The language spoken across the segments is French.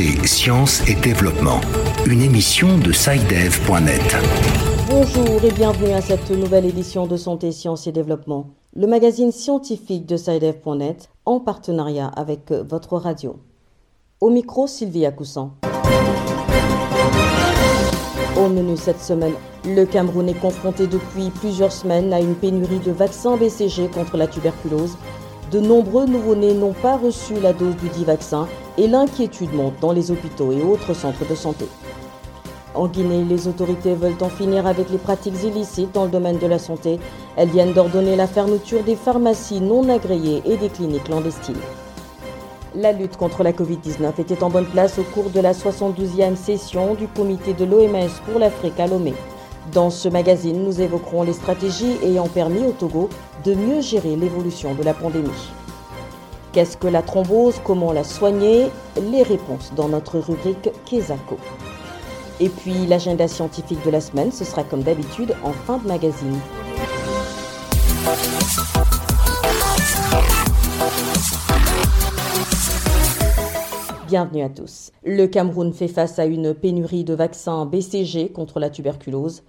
Santé, Sciences et Développement. Une émission de SciDev.net. Bonjour et bienvenue à cette nouvelle édition de Santé, Sciences et Développement. Le magazine scientifique de SciDev.net en partenariat avec votre radio. Au micro, Sylvie Akoussan. Au menu cette semaine, le Cameroun est confronté depuis plusieurs semaines à une pénurie de vaccins BCG contre la tuberculose. De nombreux nouveau-nés n'ont pas reçu la dose du dit vaccin et l'inquiétude monte dans les hôpitaux et autres centres de santé. En Guinée, les autorités veulent en finir avec les pratiques illicites dans le domaine de la santé. Elles viennent d'ordonner la fermeture des pharmacies non agréées et des cliniques clandestines. La lutte contre la Covid-19 était en bonne place au cours de la 72e session du comité de l'OMS pour l'Afrique à Lomé. Dans ce magazine, nous évoquerons les stratégies ayant permis au Togo de mieux gérer l'évolution de la pandémie. Qu'est-ce que la thrombose? Comment la soigner? Les réponses dans notre rubrique Kézako. Et puis l'agenda scientifique de la semaine, ce sera comme d'habitude en fin de magazine. Bienvenue à tous. Le Cameroun fait face à une pénurie de vaccins BCG contre la tuberculose.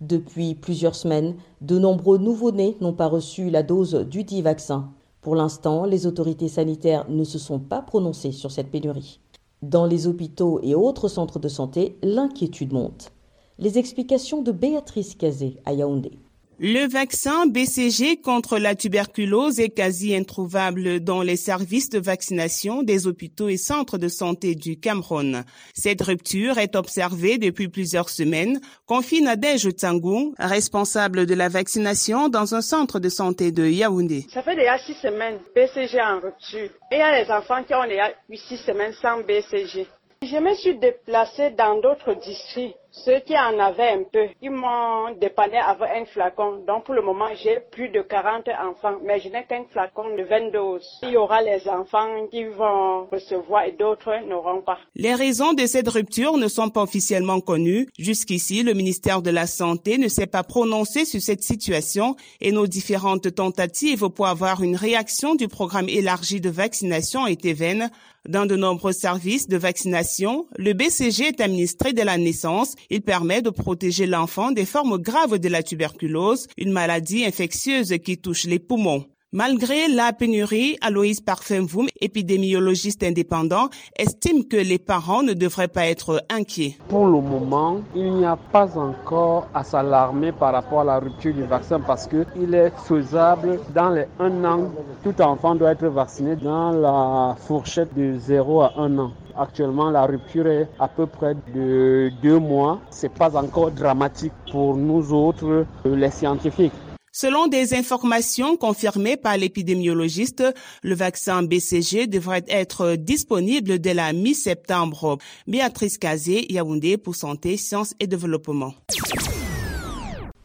Depuis plusieurs semaines, de nombreux nouveau-nés n'ont pas reçu la dose du dit vaccin. Pour l'instant, les autorités sanitaires ne se sont pas prononcées sur cette pénurie. Dans les hôpitaux et autres centres de santé, l'inquiétude monte. Les explications de Béatrice Cazé à Yaoundé. Le vaccin BCG contre la tuberculose est quasi introuvable dans les services de vaccination des hôpitaux et centres de santé du Cameroun. Cette rupture est observée depuis plusieurs semaines, confie Nadège Tsangou, responsable de la vaccination dans un centre de santé de Yaoundé. Ça fait déjà 6 semaines, BCG en rupture. Et il y a des enfants qui ont déjà eu 6 semaines sans BCG. Je me suis déplacée dans d'autres districts. Ceux qui en avaient un peu, ils m'ont dépanné avec un flacon. Donc pour le moment, j'ai plus de 40 enfants, mais je n'ai qu'un flacon de 20 doses. Il y aura les enfants qui vont recevoir et d'autres n'auront pas. Les raisons de cette rupture ne sont pas officiellement connues. Jusqu'ici, le ministère de la Santé ne s'est pas prononcé sur cette situation et nos différentes tentatives pour avoir une réaction du programme élargi de vaccination ont été vaines. Dans de nombreux services de vaccination, le BCG est administré dès la naissance. Il permet de protéger l'enfant des formes graves de la tuberculose, une maladie infectieuse qui touche les poumons. Malgré la pénurie, Aloïse Parfumvoum, épidémiologiste indépendant, estime que les parents ne devraient pas être inquiets. Pour le moment, il n'y a pas encore à s'alarmer par rapport à la rupture du vaccin parce qu'il est faisable. Dans les 1 an, tout enfant doit être vacciné dans la fourchette de 0 à 1 an. Actuellement, la rupture est à peu près de 2 mois. Ce n'est pas encore dramatique pour nous autres, les scientifiques. Selon des informations confirmées par l'épidémiologiste, le vaccin BCG devrait être disponible dès la mi-septembre. Béatrice Cazé, Yaoundé pour Santé, Sciences et Développement.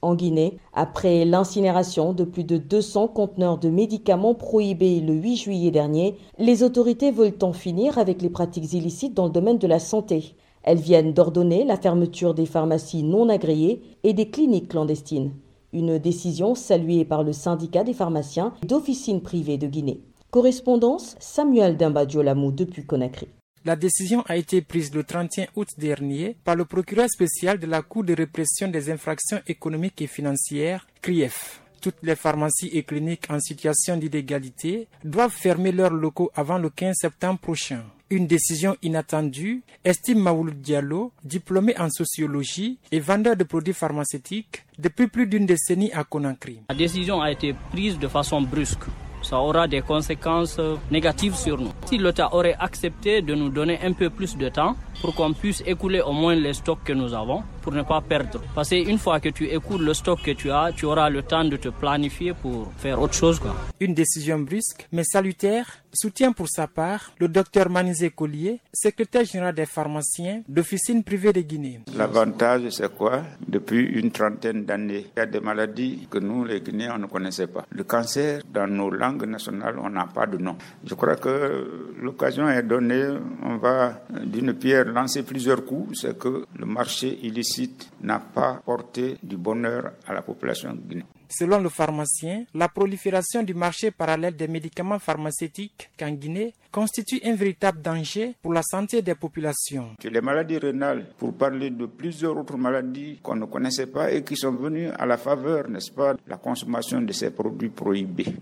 En Guinée, après l'incinération de plus de 200 conteneurs de médicaments prohibés le 8 juillet dernier, les autorités veulent en finir avec les pratiques illicites dans le domaine de la santé. Elles viennent d'ordonner la fermeture des pharmacies non agréées et des cliniques clandestines. Une décision saluée par le syndicat des pharmaciens d'officines privées de Guinée. Correspondance Samuel Dimbadiolamou depuis Conakry. La décision a été prise le 31 août dernier par le procureur spécial de la Cour de répression des infractions économiques et financières, CRIEF. Toutes les pharmacies et cliniques en situation d'illégalité doivent fermer leurs locaux avant le 15 septembre prochain. Une décision inattendue, estime Mawloud Diallo, diplômé en sociologie et vendeur de produits pharmaceutiques depuis plus d'une décennie à Conakry. La décision a été prise de façon brusque. Ça aura des conséquences négatives sur nous. Si l'État aurait accepté de nous donner un peu plus de temps pour qu'on puisse écouler au moins les stocks que nous avons, pour ne pas perdre. Parce qu'une fois que tu écoules le stock que tu as, tu auras le temps de te planifier pour faire autre chose. Une décision brusque, mais salutaire, soutient pour sa part le docteur Manizé Collier, secrétaire général des pharmaciens d'officine privée de Guinée. L'avantage, c'est quoi? Depuis une trentaine d'années, il y a des maladies que nous, les Guinéens, on ne connaissait pas. Le cancer, dans nos langues nationales, on n'a pas de nom. Je crois que l'occasion est donnée, on va d'une pierre lancer plusieurs coups, c'est que le marché illicite n'a pas porté du bonheur à la population guinéenne. Selon le pharmacien, la prolifération du marché parallèle des médicaments pharmaceutiques qu'en Guinée constitue un véritable danger pour la santé des populations. Les maladies rénales, pour parler de plusieurs autres maladies qu'on ne connaissait pas et qui sont venues à la faveur, n'est-ce pas, de la consommation de ces produits prohibés.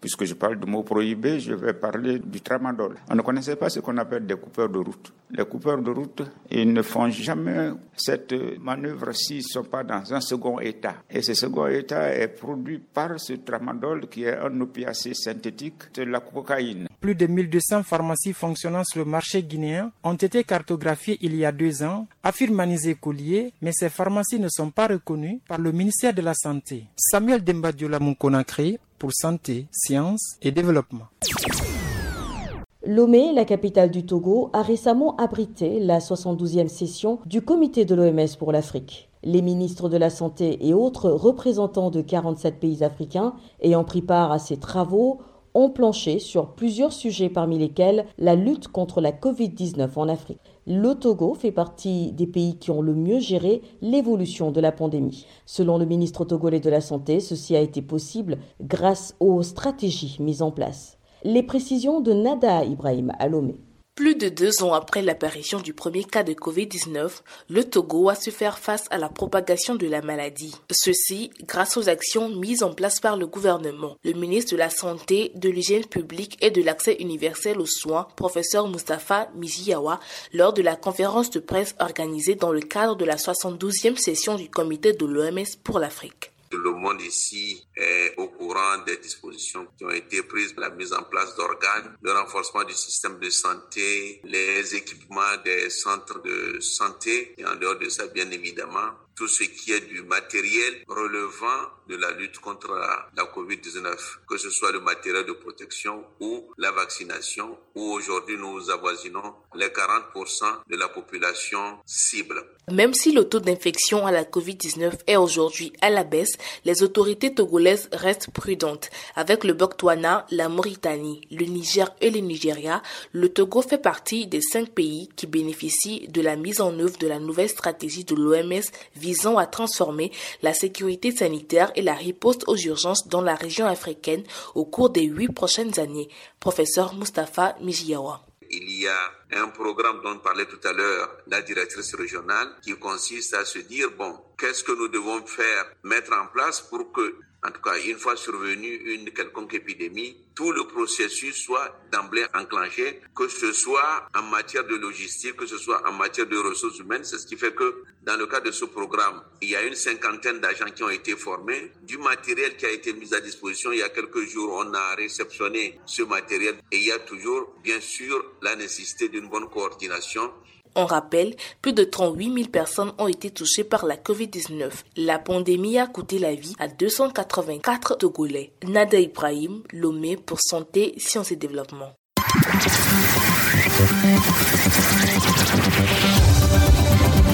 Puisque je parle de mots prohibés, je vais parler du tramadol. On ne connaissait pas ce qu'on appelle des coupeurs de route. Les coupeurs de route, ils ne font jamais cette manœuvre s'ils ne sont pas dans un second état. Et ce second état est produit par ce tramadol qui est un opiacé synthétique de la cocaïne. Plus de 1200 pharmacies fonctionnant sur le marché guinéen ont été cartographiées il y a 2 ans, affirme Manizé Collier, mais ces pharmacies ne sont pas reconnues par le ministère de la Santé. Samuel Dimbadiolamou, Conakry, pour Santé, Sciences et Développement. Lomé, la capitale du Togo, a récemment abrité la 72e session du comité de l'OMS pour l'Afrique. Les ministres de la Santé et autres représentants de 47 pays africains ayant pris part à ces travaux ont planché sur plusieurs sujets parmi lesquels la lutte contre la Covid-19 en Afrique. Le Togo fait partie des pays qui ont le mieux géré l'évolution de la pandémie. Selon le ministre togolais de la Santé, ceci a été possible grâce aux stratégies mises en place. Les précisions de Nada Ibrahim Alomé. Plus de 2 ans après l'apparition du premier cas de Covid-19, le Togo a su faire face à la propagation de la maladie. Ceci grâce aux actions mises en place par le gouvernement. Le ministre de la Santé, de l'Hygiène publique et de l'accès universel aux soins, professeur Moustapha Mijiyawa, lors de la conférence de presse organisée dans le cadre de la 72e session du comité de l'OMS pour l'Afrique. Le monde ici est au courant des dispositions qui ont été prises, la mise en place d'organes, le renforcement du système de santé, les équipements des centres de santé et en dehors de ça, bien évidemment, tout ce qui est du matériel relevant de la lutte contre la COVID-19, que ce soit le matériel de protection ou la vaccination, où aujourd'hui nous avoisinons les 40% de la population cible. Même si le taux d'infection à la COVID-19 est aujourd'hui à la baisse, les autorités togolaises restent prudentes. Avec le Botswana, la Mauritanie, le Niger et le Nigeria, le Togo fait partie des 5 pays qui bénéficient de la mise en œuvre de la nouvelle stratégie de l'OMS visant à transformer la sécurité sanitaire et la riposte aux urgences dans la région africaine au cours des 8 prochaines années. Professeur Moustapha Mijiyawa. Il y a un programme dont parlait tout à l'heure la directrice régionale qui consiste à se dire, bon, qu'est-ce que nous devons faire, mettre en place pour que, en tout cas, une fois survenue une quelconque épidémie, tout le processus soit d'emblée enclenché, que ce soit en matière de logistique, que ce soit en matière de ressources humaines. C'est ce qui fait que, dans le cadre de ce programme, il y a une 50aine d'agents qui ont été formés, du matériel qui a été mis à disposition. Il y a quelques jours, on a réceptionné ce matériel et il y a toujours, bien sûr, la nécessité d'une bonne coordination. On rappelle, plus de 38 000 personnes ont été touchées par la COVID-19. La pandémie a coûté la vie à 284 Togolais. Nada Ibrahim, Lomé pour Santé, Sciences et Développement.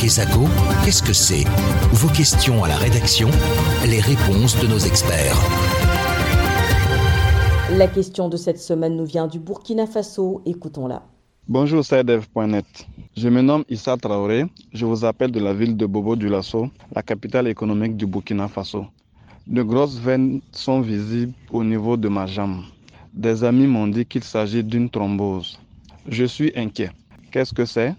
Kézako, qu'est-ce que c'est ? Vos questions à la rédaction, les réponses de nos experts. La question de cette semaine nous vient du Burkina Faso, écoutons-la. Bonjour SciDev.net, je me nomme Issa Traoré, je vous appelle de la ville de Bobo-Dioulasso, la capitale économique du Burkina Faso. De grosses veines sont visibles au niveau de ma jambe. Des amis m'ont dit qu'il s'agit d'une thrombose. Je suis inquiet. Qu'est-ce que c'est ?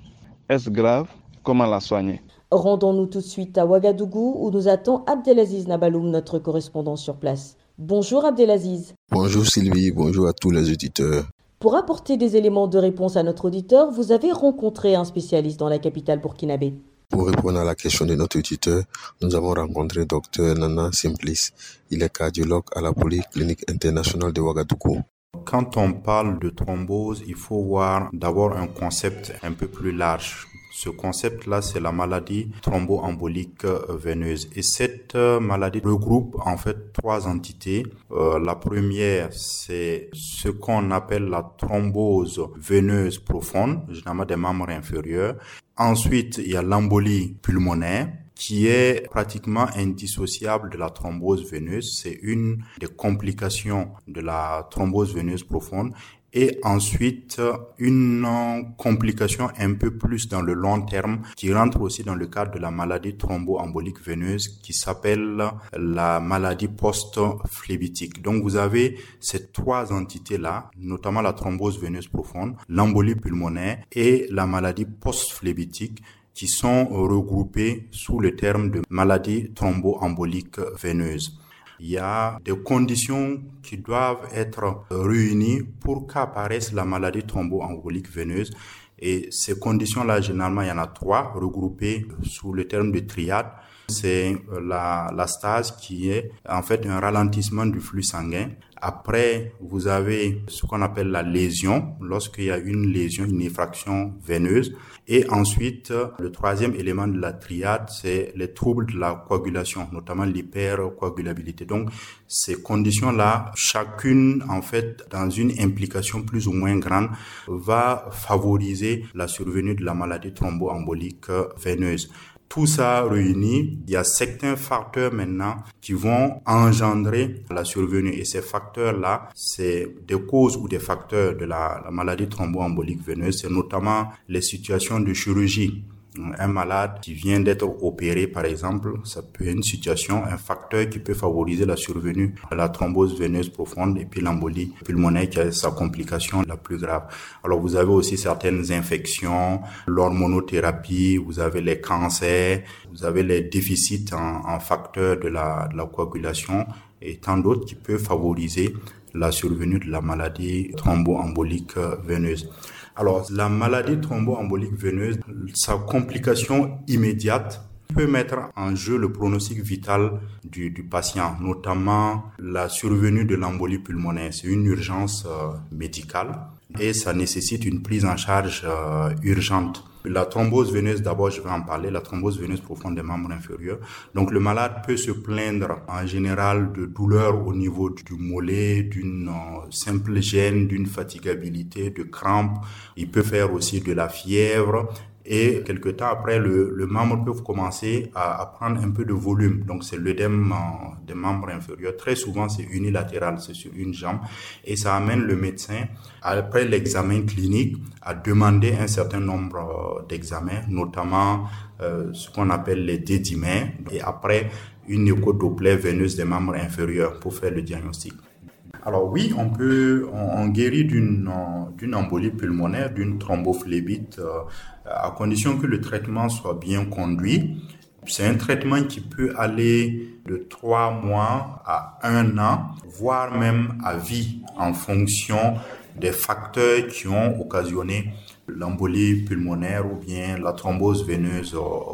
Est-ce grave ? Comment la soigner ? Rendons-nous tout de suite à Ouagadougou où nous attend Abdelaziz Nabaloum, notre correspondant sur place. Bonjour Abdelaziz. Bonjour Sylvie, bonjour à tous les auditeurs. Pour apporter des éléments de réponse à notre auditeur, vous avez rencontré un spécialiste dans la capitale burkinabé. Pour répondre à la question de notre auditeur, nous avons rencontré Dr Nana Simplice. Il est cardiologue à la Polyclinique Internationale de Ouagadougou. Quand on parle de thrombose, il faut voir d'abord un concept un peu plus large. Ce concept-là, c'est la maladie thromboembolique veineuse. Et cette maladie regroupe en fait 3 entités. La première, c'est ce qu'on appelle la thrombose veineuse profonde, généralement des membres inférieurs. Ensuite, il y a l'embolie pulmonaire, qui est pratiquement indissociable de la thrombose veineuse. C'est une des complications de la thrombose veineuse profonde. Et ensuite, une complication un peu plus dans le long terme qui rentre aussi dans le cadre de la maladie thromboembolique veineuse qui s'appelle la maladie post-phlébitique. Donc vous avez ces trois entités-là, notamment la thrombose veineuse profonde, l'embolie pulmonaire et la maladie post-phlébitique qui sont regroupées sous le terme de maladie thromboembolique veineuse. Il y a des conditions qui doivent être réunies pour qu'apparaisse la maladie thromboembolique veineuse. Et ces conditions-là, généralement, il y en a trois regroupées sous le terme de triade. C'est la stase qui est en fait un ralentissement du flux sanguin. Après, vous avez ce qu'on appelle la lésion, lorsqu'il y a une lésion, une effraction veineuse. Et ensuite, le troisième élément de la triade, c'est les troubles de la coagulation, notamment l'hypercoagulabilité. Donc, ces conditions-là, chacune, en fait, dans une implication plus ou moins grande, va favoriser la survenue de la maladie thromboembolique veineuse. Tout ça réuni, il y a certains facteurs maintenant qui vont engendrer la survenue. Et ces facteurs-là, c'est des causes ou des facteurs de la maladie thromboembolique veineuse. C'est notamment les situations de chirurgie. Un malade qui vient d'être opéré, par exemple, ça peut être une situation, un facteur qui peut favoriser la survenue de la thrombose veineuse profonde et puis l'embolie pulmonaire qui est sa complication la plus grave. Alors, vous avez aussi certaines infections, l'hormonothérapie, vous avez les cancers, vous avez les déficits en facteurs de la coagulation et tant d'autres qui peuvent favoriser la survenue de la maladie thromboembolique veineuse. Alors, la maladie thromboembolique veineuse, sa complication immédiate peut mettre en jeu le pronostic vital du patient, notamment la survenue de l'embolie pulmonaire. C'est une urgence médicale et ça nécessite une prise en charge urgente. La thrombose veineuse, d'abord, je vais en parler, la thrombose veineuse profonde des membres inférieurs. Donc, le malade peut se plaindre en général de douleurs au niveau du mollet, d'une simple gêne, d'une fatigabilité, de crampes. Il peut faire aussi de la fièvre. Et quelque temps après, le membre peut commencer à prendre un peu de volume. Donc, c'est l'œdème des membres inférieurs. Très souvent, c'est unilatéral, c'est sur une jambe. Et ça amène le médecin, après l'examen clinique, à demander un certain nombre d'examens, notamment ce qu'on appelle les dédimères. Et après, une écho-doppler veineuse des membres inférieurs pour faire le diagnostic. Alors oui, on guérit d'une embolie pulmonaire, d'une thrombophlébite, à condition que le traitement soit bien conduit. C'est un traitement qui peut aller de 3 mois à 1 an, voire même à vie, en fonction des facteurs qui ont occasionné l'embolie pulmonaire ou bien la thrombose veineuse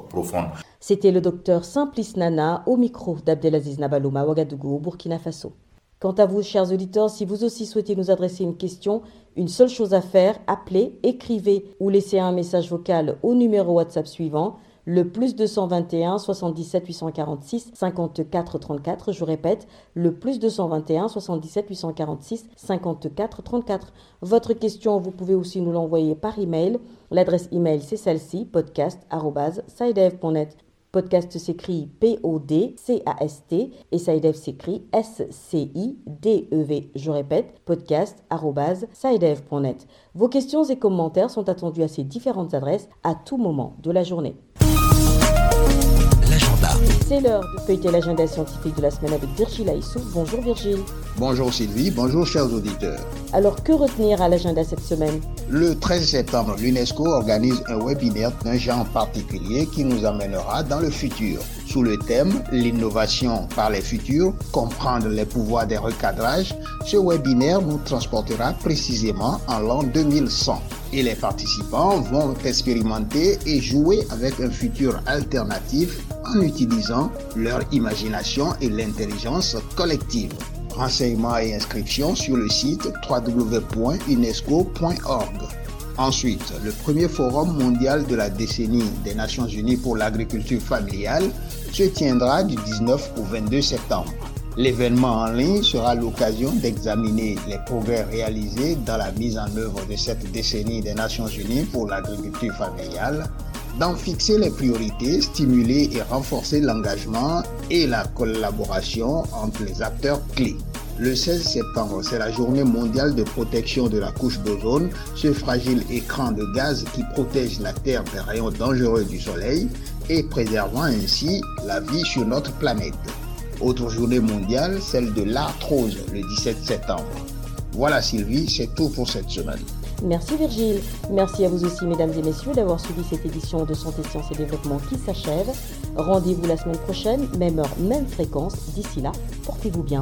profonde. C'était le docteur Simplice Nana au micro d'Abdelaziz Nabaloum à Ouagadougou, au Burkina Faso. Quant à vous, chers auditeurs, si vous aussi souhaitez nous adresser une question, une seule chose à faire, appelez, écrivez ou laissez un message vocal au numéro WhatsApp suivant, le plus 221 77 846 54 34. Je répète, le plus 221 77 846 54 34. Votre question, vous pouvez aussi nous l'envoyer par email. L'adresse email, c'est celle-ci, podcast@scidev.net. Podcast s'écrit P-O-D-C-A-S-T et SciDev s'écrit S-C-I-D-E-V. Je répète, podcast@scidev.net. Vos questions et commentaires sont attendus à ces différentes adresses à tout moment de la journée. L'agenda. C'est l'heure de feuilleter l'agenda scientifique de la semaine avec Virgile Aïssou. Bonjour Virgile. Bonjour Sylvie, bonjour chers auditeurs. Alors que retenir à l'agenda cette semaine ? Le 13 septembre, l'UNESCO organise un webinaire d'un genre particulier qui nous amènera dans le futur. Sous le thème « L'innovation par les futurs, comprendre les pouvoirs des recadrages », ce webinaire nous transportera précisément en l'an 2100. Et les participants vont expérimenter et jouer avec un futur alternatif en utilisant leur imagination et l'intelligence collective. Renseignements et inscriptions sur le site www.unesco.org. Ensuite, le premier forum mondial de la décennie des Nations Unies pour l'agriculture familiale se tiendra du 19 au 22 septembre. L'événement en ligne sera l'occasion d'examiner les progrès réalisés dans la mise en œuvre de cette décennie des Nations Unies pour l'agriculture familiale d'en fixer les priorités, stimuler et renforcer l'engagement et la collaboration entre les acteurs clés. Le 16 septembre, c'est la journée mondiale de protection de la couche d'ozone, ce fragile écran de gaz qui protège la Terre des rayons dangereux du Soleil et préservant ainsi la vie sur notre planète. Autre journée mondiale, celle de l'arthrose, le 17 septembre. Voilà Sylvie, c'est tout pour cette semaine. Merci Virgile. Merci à vous aussi, mesdames et messieurs, d'avoir suivi cette édition de Santé, Sciences et Développement qui s'achève. Rendez-vous la semaine prochaine, même heure, même fréquence. D'ici là, portez-vous bien.